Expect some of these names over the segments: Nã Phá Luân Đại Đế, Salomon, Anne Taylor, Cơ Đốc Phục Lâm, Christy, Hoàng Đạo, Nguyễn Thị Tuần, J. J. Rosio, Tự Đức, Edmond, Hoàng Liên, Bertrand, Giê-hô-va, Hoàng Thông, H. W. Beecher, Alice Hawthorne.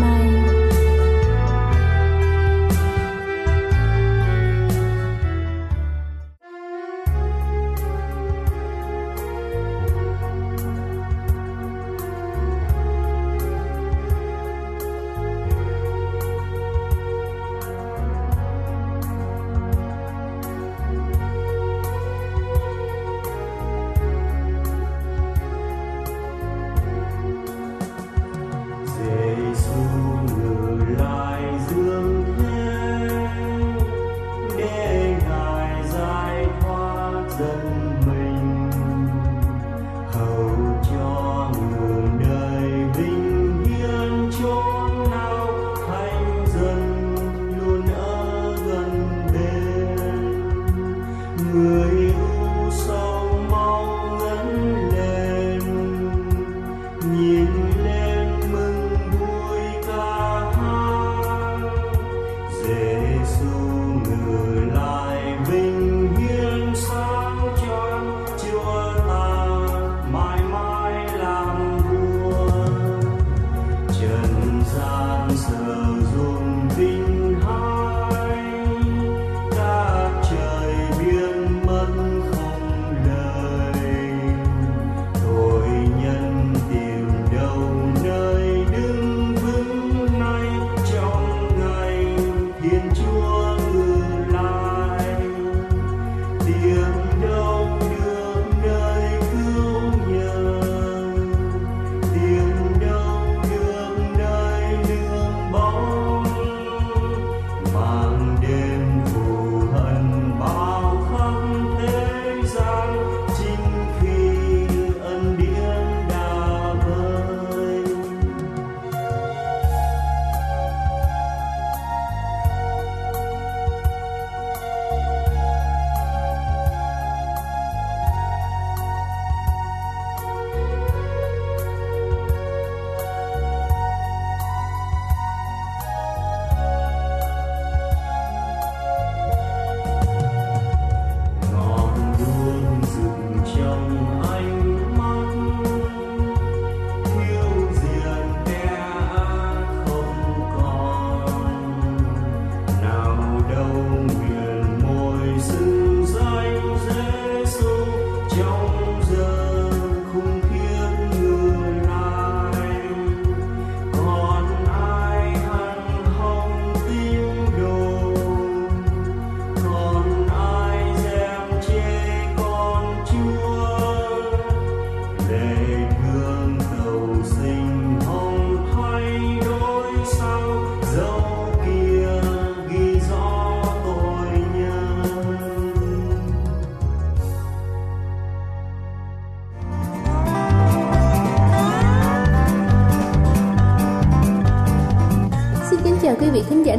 nay.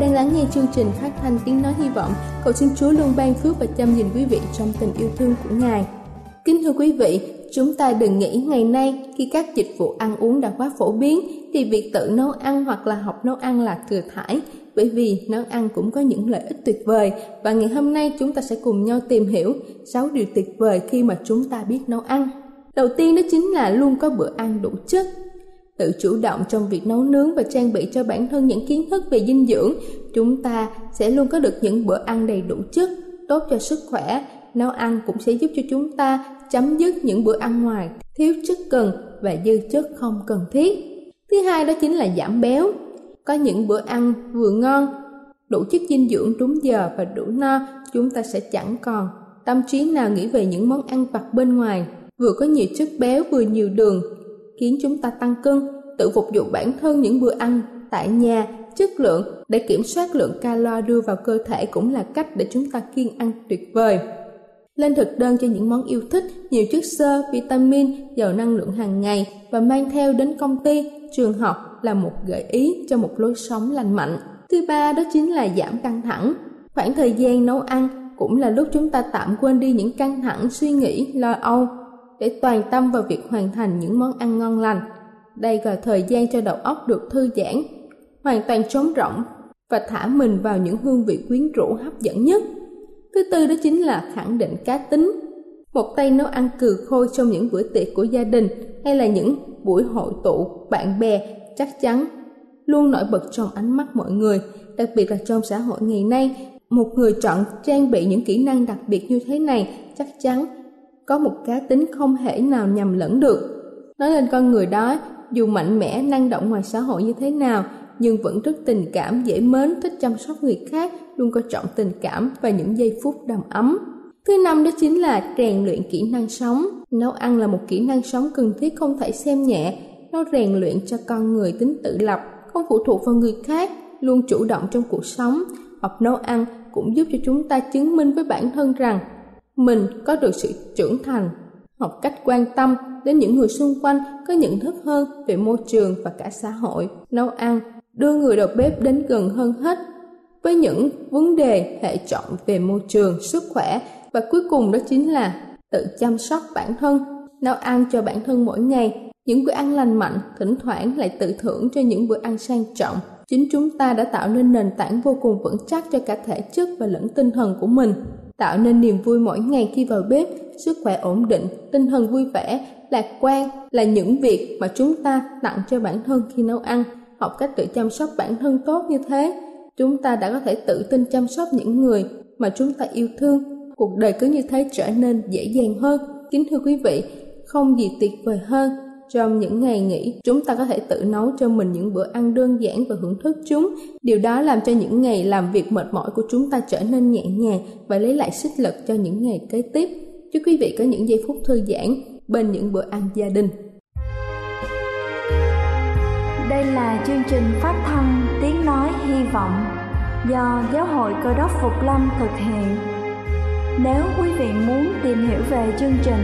Đang lắng nghe chương trình phát thanh Tiếng Nói Hy Vọng. Cầu xin Chúa luôn ban phước và chăm nhìn quý vị trong tình yêu thương của Ngài. Kính thưa quý vị, chúng ta đừng nghĩ ngày nay khi các dịch vụ ăn uống đã quá phổ biến thì việc tự nấu ăn hoặc là học nấu ăn là thừa thãi. bởi vì nấu ăn cũng có những lợi ích tuyệt vời, và ngày hôm nay chúng ta sẽ cùng nhau tìm hiểu 6 điều tuyệt vời khi mà chúng ta biết nấu ăn. Đầu tiên đó chính là luôn có bữa ăn đủ chất. Tự chủ động trong việc nấu nướng và trang bị cho bản thân những kiến thức về dinh dưỡng, chúng ta sẽ luôn có được những bữa ăn đầy đủ chất, tốt cho sức khỏe. Nấu ăn cũng sẽ giúp cho chúng ta chấm dứt những bữa ăn ngoài thiếu chất cần và dư chất không cần thiết. Thứ hai đó chính là giảm béo. Có những bữa ăn vừa ngon, đủ chất dinh dưỡng đúng giờ và đủ no, chúng ta sẽ chẳng còn tâm trí nào nghĩ về những món ăn vặt bên ngoài, vừa có nhiều chất béo vừa nhiều đường, khiến chúng ta tăng cân. Tự phục vụ bản thân những bữa ăn tại nhà chất lượng để kiểm soát lượng calo đưa vào cơ thể cũng là cách để chúng ta kiêng ăn tuyệt vời. Lên thực đơn cho những món yêu thích, nhiều chất xơ, vitamin, giàu năng lượng hàng ngày và mang theo đến công ty, trường học là một gợi ý cho một lối sống lành mạnh. Thứ ba đó chính là giảm căng thẳng. Khoảng thời gian nấu ăn cũng là lúc chúng ta tạm quên đi những căng thẳng, suy nghĩ, lo âu để toàn tâm vào việc hoàn thành những món ăn ngon lành. Đây là thời gian cho đầu óc được thư giãn, hoàn toàn trống rỗng và thả mình vào những hương vị quyến rũ hấp dẫn nhất. Thứ tư đó chính là khẳng định cá tính. Một tay nấu ăn cừ khôi trong những bữa tiệc của gia đình hay là những buổi hội tụ bạn bè chắc chắn luôn nổi bật trong ánh mắt mọi người, đặc biệt là trong xã hội ngày nay. Một người chọn trang bị những kỹ năng đặc biệt như thế này chắc chắn có một cá tính không thể nào nhầm lẫn được. Nói lên con người đó, dù mạnh mẽ, năng động ngoài xã hội như thế nào, nhưng vẫn rất tình cảm, dễ mến, thích chăm sóc người khác, luôn coi trọng tình cảm và những giây phút đầm ấm. Thứ năm đó chính là rèn luyện kỹ năng sống. Nấu ăn là một kỹ năng sống cần thiết không thể xem nhẹ. Nó rèn luyện cho con người tính tự lập, không phụ thuộc vào người khác, luôn chủ động trong cuộc sống. Học nấu ăn cũng giúp cho chúng ta chứng minh với bản thân rằng mình có được sự trưởng thành, học cách quan tâm đến những người xung quanh, có nhận thức hơn về môi trường và cả xã hội. Nấu ăn đưa người đầu bếp đến gần hơn hết với những vấn đề hệ trọng về môi trường, sức khỏe. Và cuối cùng đó chính là tự chăm sóc bản thân. Nấu ăn cho bản thân mỗi ngày, những bữa ăn lành mạnh, thỉnh thoảng lại tự thưởng cho những bữa ăn sang trọng. Chính chúng ta đã tạo nên nền tảng vô cùng vững chắc cho cả thể chất và lẫn tinh thần của mình. Tạo nên niềm vui mỗi ngày khi vào bếp, sức khỏe ổn định, tinh thần vui vẻ, lạc quan là những việc mà chúng ta tặng cho bản thân khi nấu ăn. Học cách tự chăm sóc bản thân tốt như thế, chúng ta đã có thể tự tin chăm sóc những người mà chúng ta yêu thương. Cuộc đời cứ như thế trở nên dễ dàng hơn. Kính thưa quý vị, không gì tuyệt vời hơn. Trong những ngày nghỉ, chúng ta có thể tự nấu cho mình những bữa ăn đơn giản và hưởng thức chúng. Điều đó làm cho những ngày làm việc mệt mỏi của chúng ta trở nên nhẹ nhàng và lấy lại sức lực cho những ngày kế tiếp. Chúc quý vị có những giây phút thư giãn bên những bữa ăn gia đình. Đây là chương trình phát thanh Tiếng Nói Hy Vọng do Giáo hội Cơ Đốc Phục Lâm thực hiện. Nếu quý vị muốn tìm hiểu về chương trình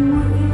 Nguyện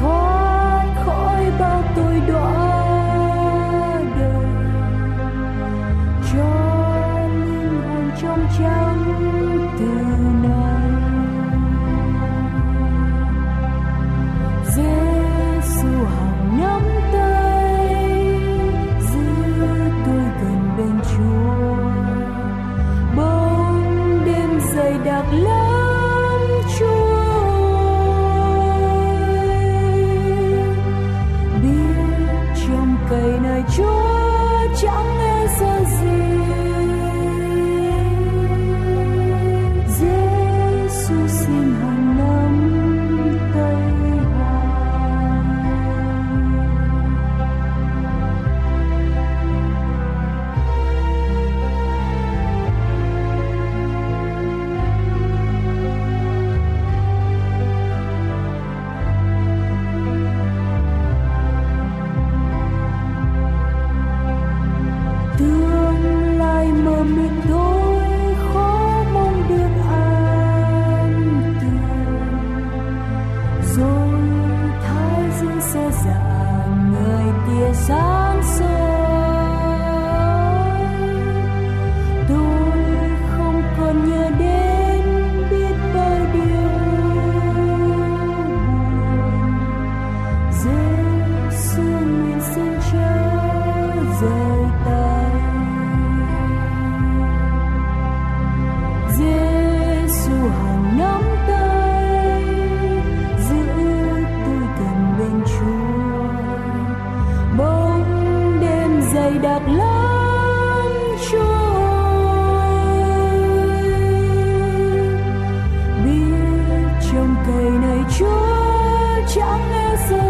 thoát khỏi bao tôi đọa đời, cho linh hồn trong trắng từ nay. Giêsu hàng nắm tay giữ tôi gần bên Chúa, bóng đêm dày đặc lắm Chúa. Cây nơi Chúa chẳng nghe sợ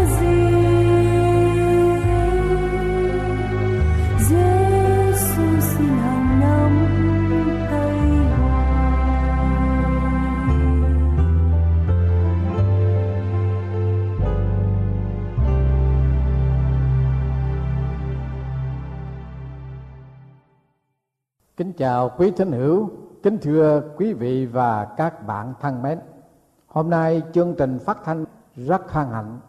gì, Giêsu xin hằng nắm tay Chào quý thính hữu, kính thưa quý vị và các bạn thân mến. Hôm nay chương trình phát thanh rất hân hạnh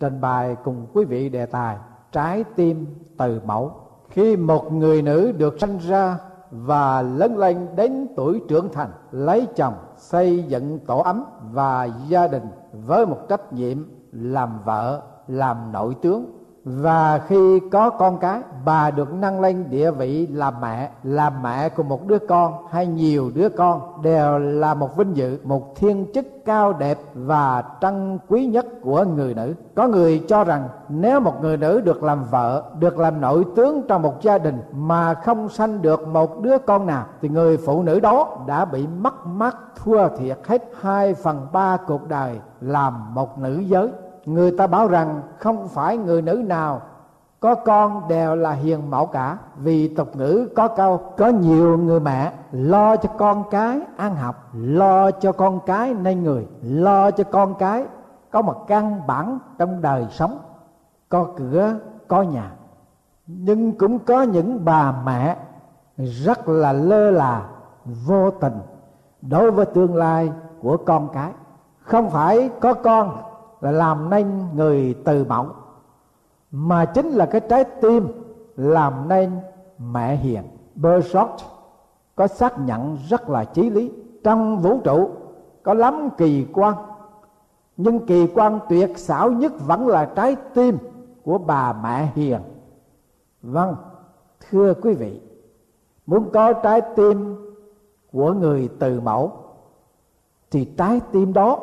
trình bày cùng quý vị đề tài Trái tim từ mẫu. Khi một người nữ được sinh ra và lớn lên đến tuổi trưởng thành, lấy chồng, xây dựng tổ ấm và gia đình với một trách nhiệm làm vợ, làm nội tướng, và khi có con cái, bà được nâng lên địa vị làm mẹ của một đứa con hay nhiều đứa con, đều là một vinh dự, một thiên chức cao đẹp và trân quý nhất của người nữ. Có người cho rằng nếu một người nữ được làm vợ, được làm nội tướng trong một gia đình mà không sanh được một đứa con nào, thì người phụ nữ đó đã bị mất mát, thua thiệt hết 2/3 cuộc đời làm một nữ giới. Người ta bảo rằng không phải người nữ nào có con đều là hiền mẫu cả, vì tục ngữ có câu có nhiều người mẹ lo cho con cái ăn học, lo cho con cái nay người, lo cho con cái có một căn bản trong đời sống, có cửa có nhà. Nhưng cũng có những bà mẹ rất là lơ là, vô tình đối với tương lai của con cái. Không phải có con là làm nên người từ mẫu, mà chính là cái trái tim làm nên mẹ hiền. Bertrand có xác nhận rất là chí lý. Trong vũ trụ có lắm kỳ quan, nhưng kỳ quan tuyệt xảo nhất vẫn là trái tim của bà mẹ hiền. Vâng, thưa quý vị, muốn có trái tim của người từ mẫu thì trái tim đó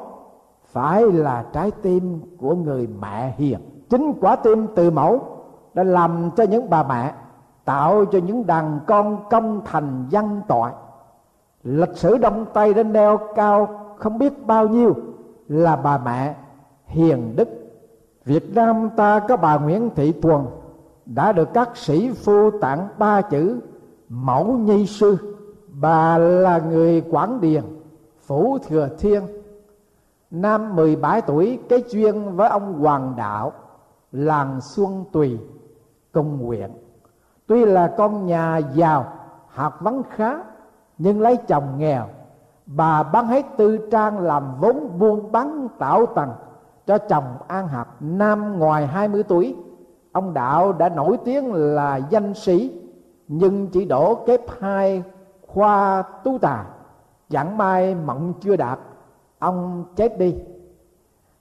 phải là trái tim của người mẹ hiền. Chính quả tim từ mẫu đã làm cho những bà mẹ, tạo cho những đàn con công thành văn toại. Lịch sử Đông Tây đã nêu cao không biết bao nhiêu là bà mẹ hiền đức. Việt Nam ta có bà Nguyễn Thị Tuần đã được các sĩ phu tặng 3 chữ mẫu nhi sư. Bà là người Quảng Điền, Phủ Thừa Thiên. Năm 17 tuổi kết duyên với ông Hoàng Đạo, làng Xuân Tùy, cùng huyện. Tuy là con nhà giàu, học vấn khá, nhưng lấy chồng nghèo. Bà bán hết tư trang làm vốn buôn bán tạo tầng, cho chồng ăn học. Nam ngoài 20 tuổi, ông Đạo đã nổi tiếng là danh sĩ, nhưng chỉ đỗ kép 2 khoa tú tài. Chẳng may mộng chưa đạt, ông chết đi.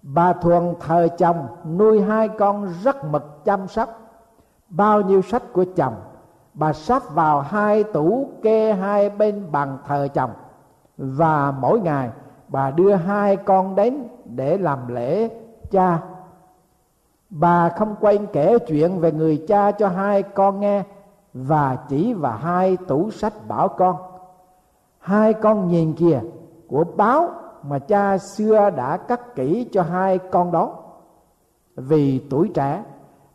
Bà Thuần thờ chồng, nuôi hai con rất mực chăm sóc. Bao nhiêu sách của chồng bà sắp vào hai tủ kê hai bên bàn thờ chồng, và mỗi ngày bà đưa hai con đến để làm lễ cha. Bà không quên kể chuyện về người cha cho hai con nghe, và chỉ vào hai tủ sách bảo con: hai con nhìn kìa, của báo mà cha xưa đã cắt kỹ cho hai con đó. Vì tuổi trẻ,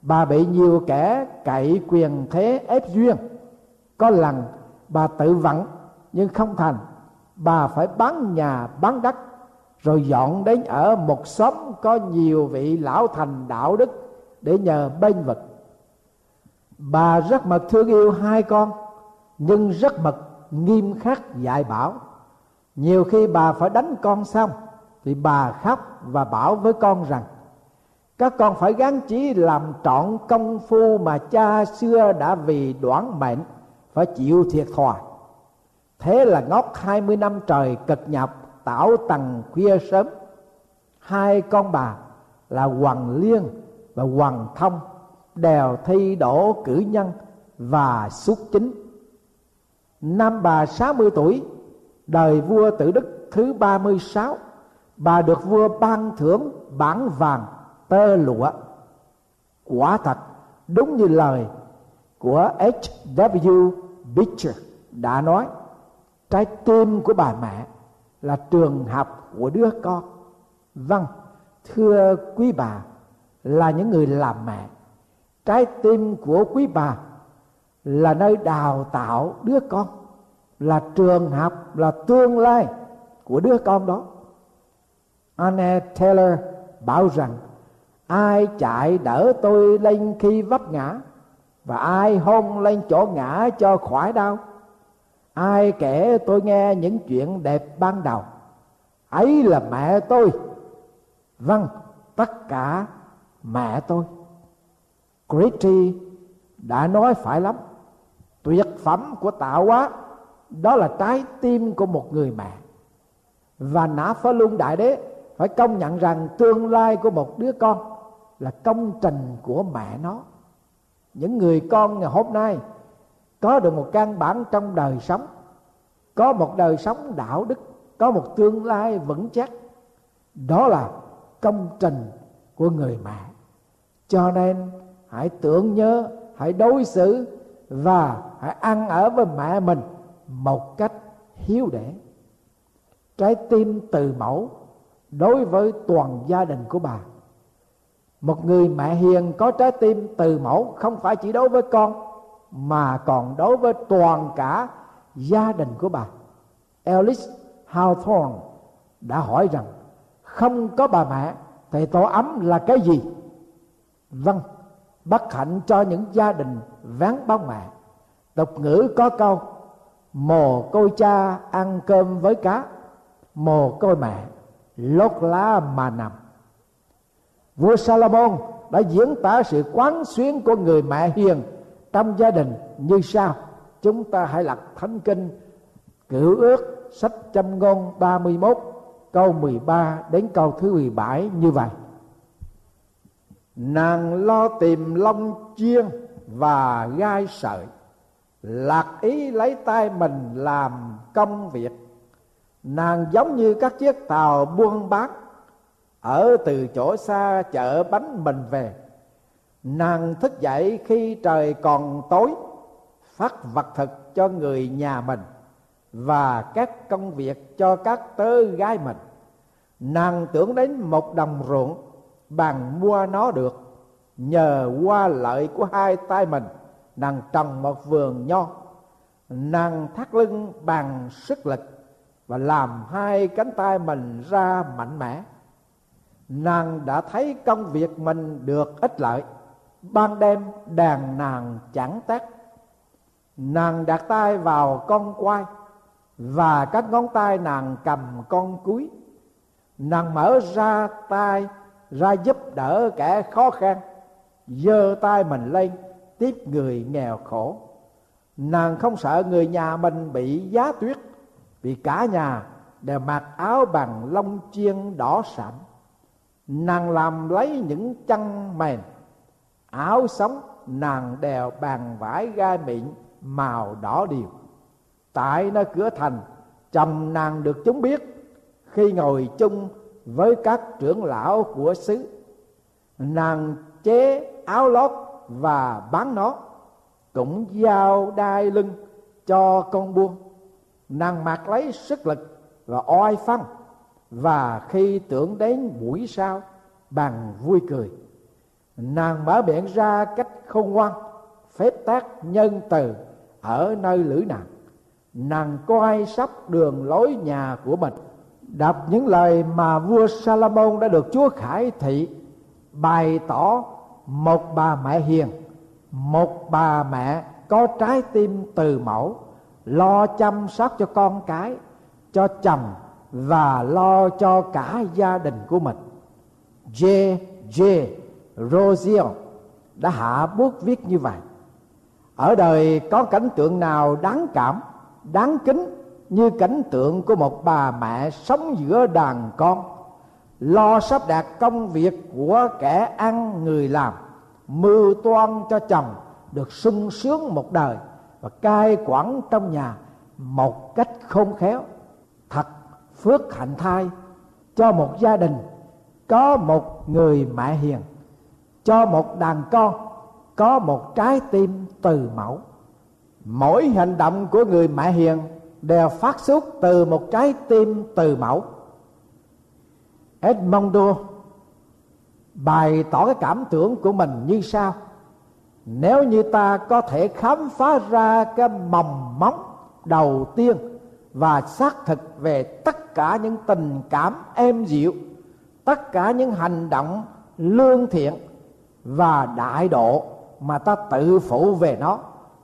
bà bị nhiều kẻ cậy quyền thế ép duyên. Có lần bà tự vận nhưng không thành, bà phải bán nhà bán đất, rồi dọn đến ở một xóm có nhiều vị lão thành đạo đức để nhờ bênh vực. Bà rất mực thương yêu hai con, nhưng rất mực nghiêm khắc dạy bảo. Nhiều khi bà phải đánh con xong thì bà khóc và bảo với con rằng: các con phải gắng chí làm trọn công phu mà cha xưa đã vì đoản mệnh phải chịu thiệt thòi. Thế là ngót 20 năm trời cực nhọc, tảo tầng khuya sớm, hai con bà là Hoàng Liên và Hoàng Thông đều thi đỗ cử nhân và xuất chính. Năm bà 60 tuổi, đời vua Tự Đức thứ 36, bà được vua ban thưởng bảng vàng tơ lụa. Quả thật đúng như lời của H. W. Beecher đã nói: trái tim của bà mẹ là trường học của đứa con. Vâng, thưa quý bà là những người làm mẹ, trái tim của quý bà là nơi đào tạo đứa con, là trường học, là tương lai của đứa con đó. Anne Taylor bảo rằng: ai chạy đỡ tôi lên khi vấp ngã, và ai hôn lên chỗ ngã cho khỏi đau. Ai kể tôi nghe những chuyện đẹp ban đầu, ấy là mẹ tôi. Vâng, tất cả mẹ tôi. Christy đã nói phải lắm: tuyệt phẩm của tạo hóa, đó là trái tim của một người mẹ. Và Nã Phá Luân Đại Đế phải công nhận rằng tương lai của một đứa con là công trình của mẹ nó. Những người con ngày hôm nay có được một căn bản trong đời sống, có một đời sống đạo đức, có một tương lai vững chắc, đó là công trình của người mẹ. Cho nên hãy tưởng nhớ, hãy đối xử và hãy ăn ở với mẹ mình một cách hiếu đễ. Trái tim từ mẫu đối với toàn gia đình của bà. Một người mẹ hiền có trái tim từ mẫu không phải chỉ đối với con, mà còn đối với toàn cả gia đình của bà. Alice Hawthorne đã hỏi rằng: không có bà mẹ thì tổ ấm là cái gì? Vâng, bất hạnh cho những gia đình vắng bóng mẹ. Tục ngữ có câu: mồ côi cha ăn cơm với cá, mồ côi mẹ lót lá mà nằm. Vua Salomon đã diễn tả sự quán xuyến của người mẹ hiền trong gia đình như sau. Chúng ta hãy lật Thánh Kinh Cựu Ước, sách Châm Ngôn 31 câu 13 đến câu thứ 17 như vậy: nàng lo tìm lông chiên và gai sợi, lạc ý lấy tay mình làm công việc. Nàng giống như các chiếc tàu buôn bán ở từ chỗ xa chở bánh mình về. Nàng thức dậy khi trời còn tối, phát vật thực cho người nhà mình và các công việc cho các tớ gái mình. Nàng tưởng đến một đồng ruộng bằng mua nó được, nhờ qua lợi của hai tay mình nàng trồng một vườn nho. Nàng thắt lưng bằng sức lực và làm hai cánh tay mình ra mạnh mẽ. Nàng đã thấy công việc mình được ích lợi, ban đêm đàn nàng chẳng tắt. Nàng đặt tay vào con quai và các ngón tay nàng cầm con cúi. Nàng mở ra tay ra giúp đỡ kẻ khó khăn, giơ tay mình lên tiếp người nghèo khổ. Nàng không sợ người nhà mình bị giá tuyết, vì cả nhà đều mặc áo bằng lông chiên đỏ sẫm. Nàng làm lấy những chăn mền, áo sống nàng đèo bằng vải gai mịn màu đỏ điều. Tại nơi cửa thành, chồng nàng được chúng biết khi ngồi chung với các trưởng lão của xứ. Nàng chế áo lót và bán nó, cũng giao đai lưng cho con buôn. Nàng mặc lấy sức lực và oai phong, và khi tưởng đến buổi sau bằng vui cười. Nàng mở miệng ra cách khôn ngoan, phép tác nhân từ ở nơi lữ nạn. Nàng coi sóc đường lối nhà của mình, đọc những lời mà vua Salomon đã được Chúa khải thị, bày tỏ một bà mẹ hiền, một bà mẹ có trái tim từ mẫu, lo chăm sóc cho con cái, cho chồng và lo cho cả gia đình của mình. J. J. Rosio đã hạ bút viết như vậy. Ở đời có cảnh tượng nào đáng cảm, đáng kính như cảnh tượng của một bà mẹ sống giữa đàn con, lo sắp đặt công việc của kẻ ăn người làm, mưu toan cho chồng được sung sướng một đời và cai quản trong nhà một cách khôn khéo. Thật phước hạnh thay cho một gia đình có một người mẹ hiền, cho một đàn con có một trái tim từ mẫu. Mỗi hành động của người mẹ hiền đều phát xuất từ một trái tim từ mẫu. Edmond bày tỏ cái cảm tưởng của mình như sau: nếu như ta có thể khám phá ra cái mầm móng đầu tiên và xác thực về tất cả những tình cảm êm dịu, tất cả những hành động lương thiện và đại độ mà ta tự phụ về nó,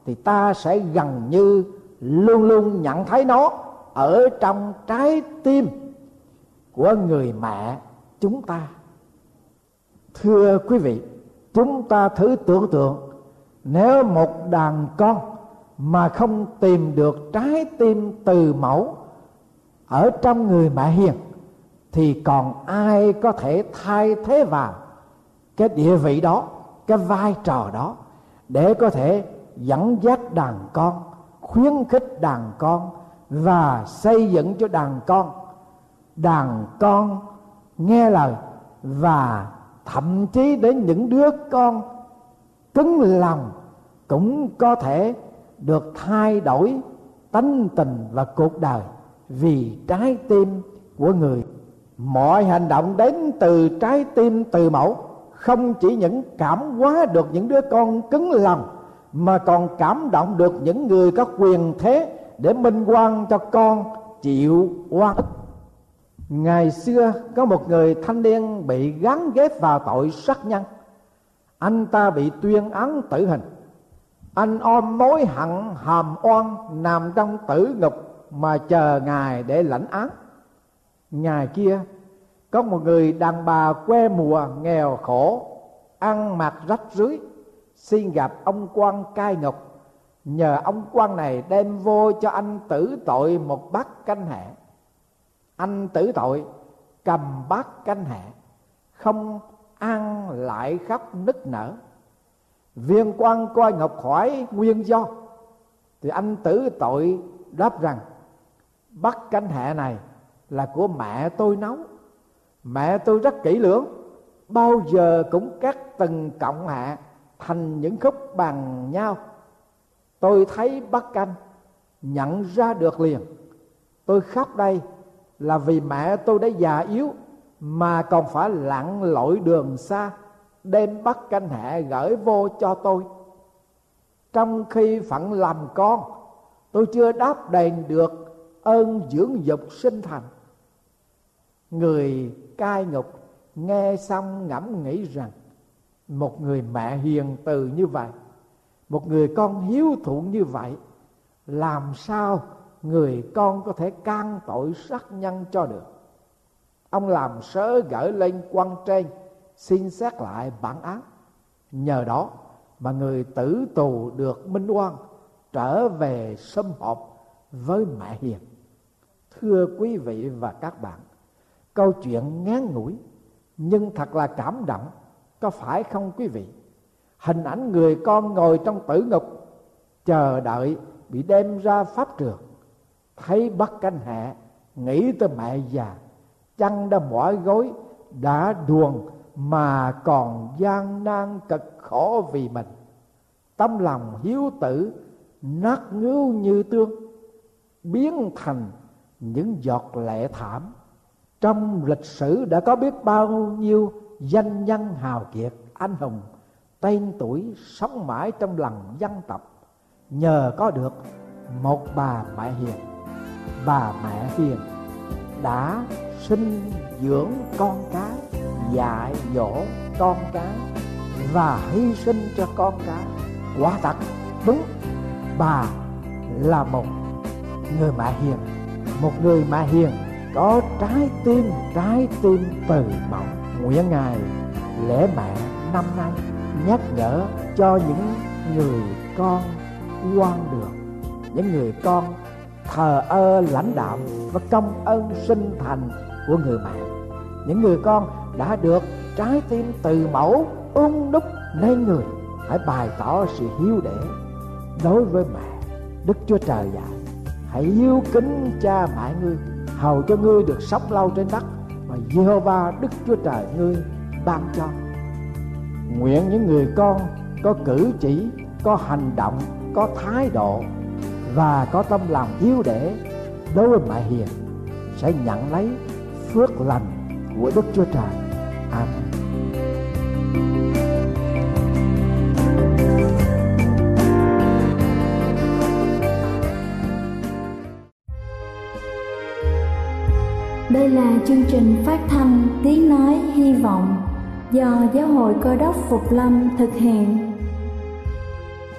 thì ta sẽ gần như luôn luôn nhận thấy nó ở trong trái tim của người mẹ chúng ta. Thưa quý vị, chúng ta thử tưởng tượng, nếu một đàn con mà không tìm được trái tim từ mẫu ở trong người mẹ hiền, thì còn ai có thể thay thế vào cái địa vị đó, cái vai trò đó, để có thể dẫn dắt đàn con, khuyến khích đàn con và xây dựng cho đàn con nghe lời, và thậm chí đến những đứa con cứng lòng cũng có thể được thay đổi tánh tình và cuộc đời vì trái tim của người. Mọi hành động đến từ trái tim từ mẫu không chỉ những cảm hóa được những đứa con cứng lòng, mà còn cảm động được những người có quyền thế để minh oan cho con chịu oan ức. Ngày xưa có một người thanh niên bị gán ghép vào tội sát nhân. Anh ta bị tuyên án tử hình. Anh ôm mối hận hàm oan nằm trong tử ngục mà chờ ngày để lãnh án. Ngày kia có một người đàn bà quê mùa nghèo khổ, ăn mặc rách rưới, xin gặp ông quan cai ngục, nhờ ông quan này đem vô cho anh tử tội một bát canh hẹ. Anh tử tội cầm bát canh hẹ, không ăn lại khóc nức nở. Viên quan coi ngọc hỏi nguyên do, thì anh tử tội đáp rằng: bát canh hẹ này là của mẹ tôi nấu, mẹ tôi rất kỹ lưỡng, bao giờ cũng cắt từng cọng hẹ thành những khúc bằng nhau. Tôi thấy bát canh nhận ra được liền. Tôi khóc đây là vì mẹ tôi đã già yếu mà còn phải lặn lội đường xa đem bát canh hẹ gửi vô cho tôi. Trong khi phận làm con, tôi chưa đáp đền được ơn dưỡng dục sinh thành. Người cai ngục nghe xong ngẫm nghĩ rằng một người mẹ hiền từ như vậy, một người con hiếu thuận như vậy, làm sao người con có thể can tội sát nhân cho được. Ông làm sớ gửi lên quan trên xin xét lại bản án. Nhờ đó mà người tử tù được minh oan, trở về sum họp với mẹ hiền. Thưa quý vị và các bạn, câu chuyện ngắn ngủi nhưng thật là cảm động, có phải không quý vị? Hình ảnh người con ngồi trong tử ngục chờ đợi bị đem ra pháp trường, thấy bất canh hẹ, nghĩ tới mẹ già, chăn đã mỏi gối, đã đuồng mà còn gian nan cực khổ vì mình. Tấm lòng hiếu tử nát ngưu như tương, biến thành những giọt lệ thảm. Trong lịch sử đã có biết bao nhiêu danh nhân hào kiệt, anh hùng, tên tuổi sống mãi trong lòng dân tộc, nhờ có được một bà mẹ hiền. Bà mẹ hiền đã sinh dưỡng con cái, dạy dỗ con cái và hy sinh cho con cái. Quả thật đúng, bà là một người mẹ hiền, một người mẹ hiền có trái tim từ mẫu. Nguyện ngày lễ mẹ năm nay nhắc nhở cho những người con hoang đường, những người con thờ ơ lãnh đạm và công ơn sinh thành của người mẹ, những người con đã được trái tim từ mẫu ung đúc nên người hãy bày tỏ sự hiếu để đối với mẹ. Đức Chúa Trời dạy hãy hiếu kính cha mẹ ngươi, hầu cho ngươi được sống lâu trên đất mà Giê-hô-va Đức Chúa Trời ngươi ban cho. Nguyện những người con có cử chỉ, có hành động, có thái độ và có tâm lòng hiếu để đối với mẹ hiền sẽ nhận lấy phước lành của Đức Chúa Trời. Amen. Đây là chương trình phát thanh Tiếng Nói Hy Vọng do Giáo hội Cơ Đốc Phục Lâm thực hiện.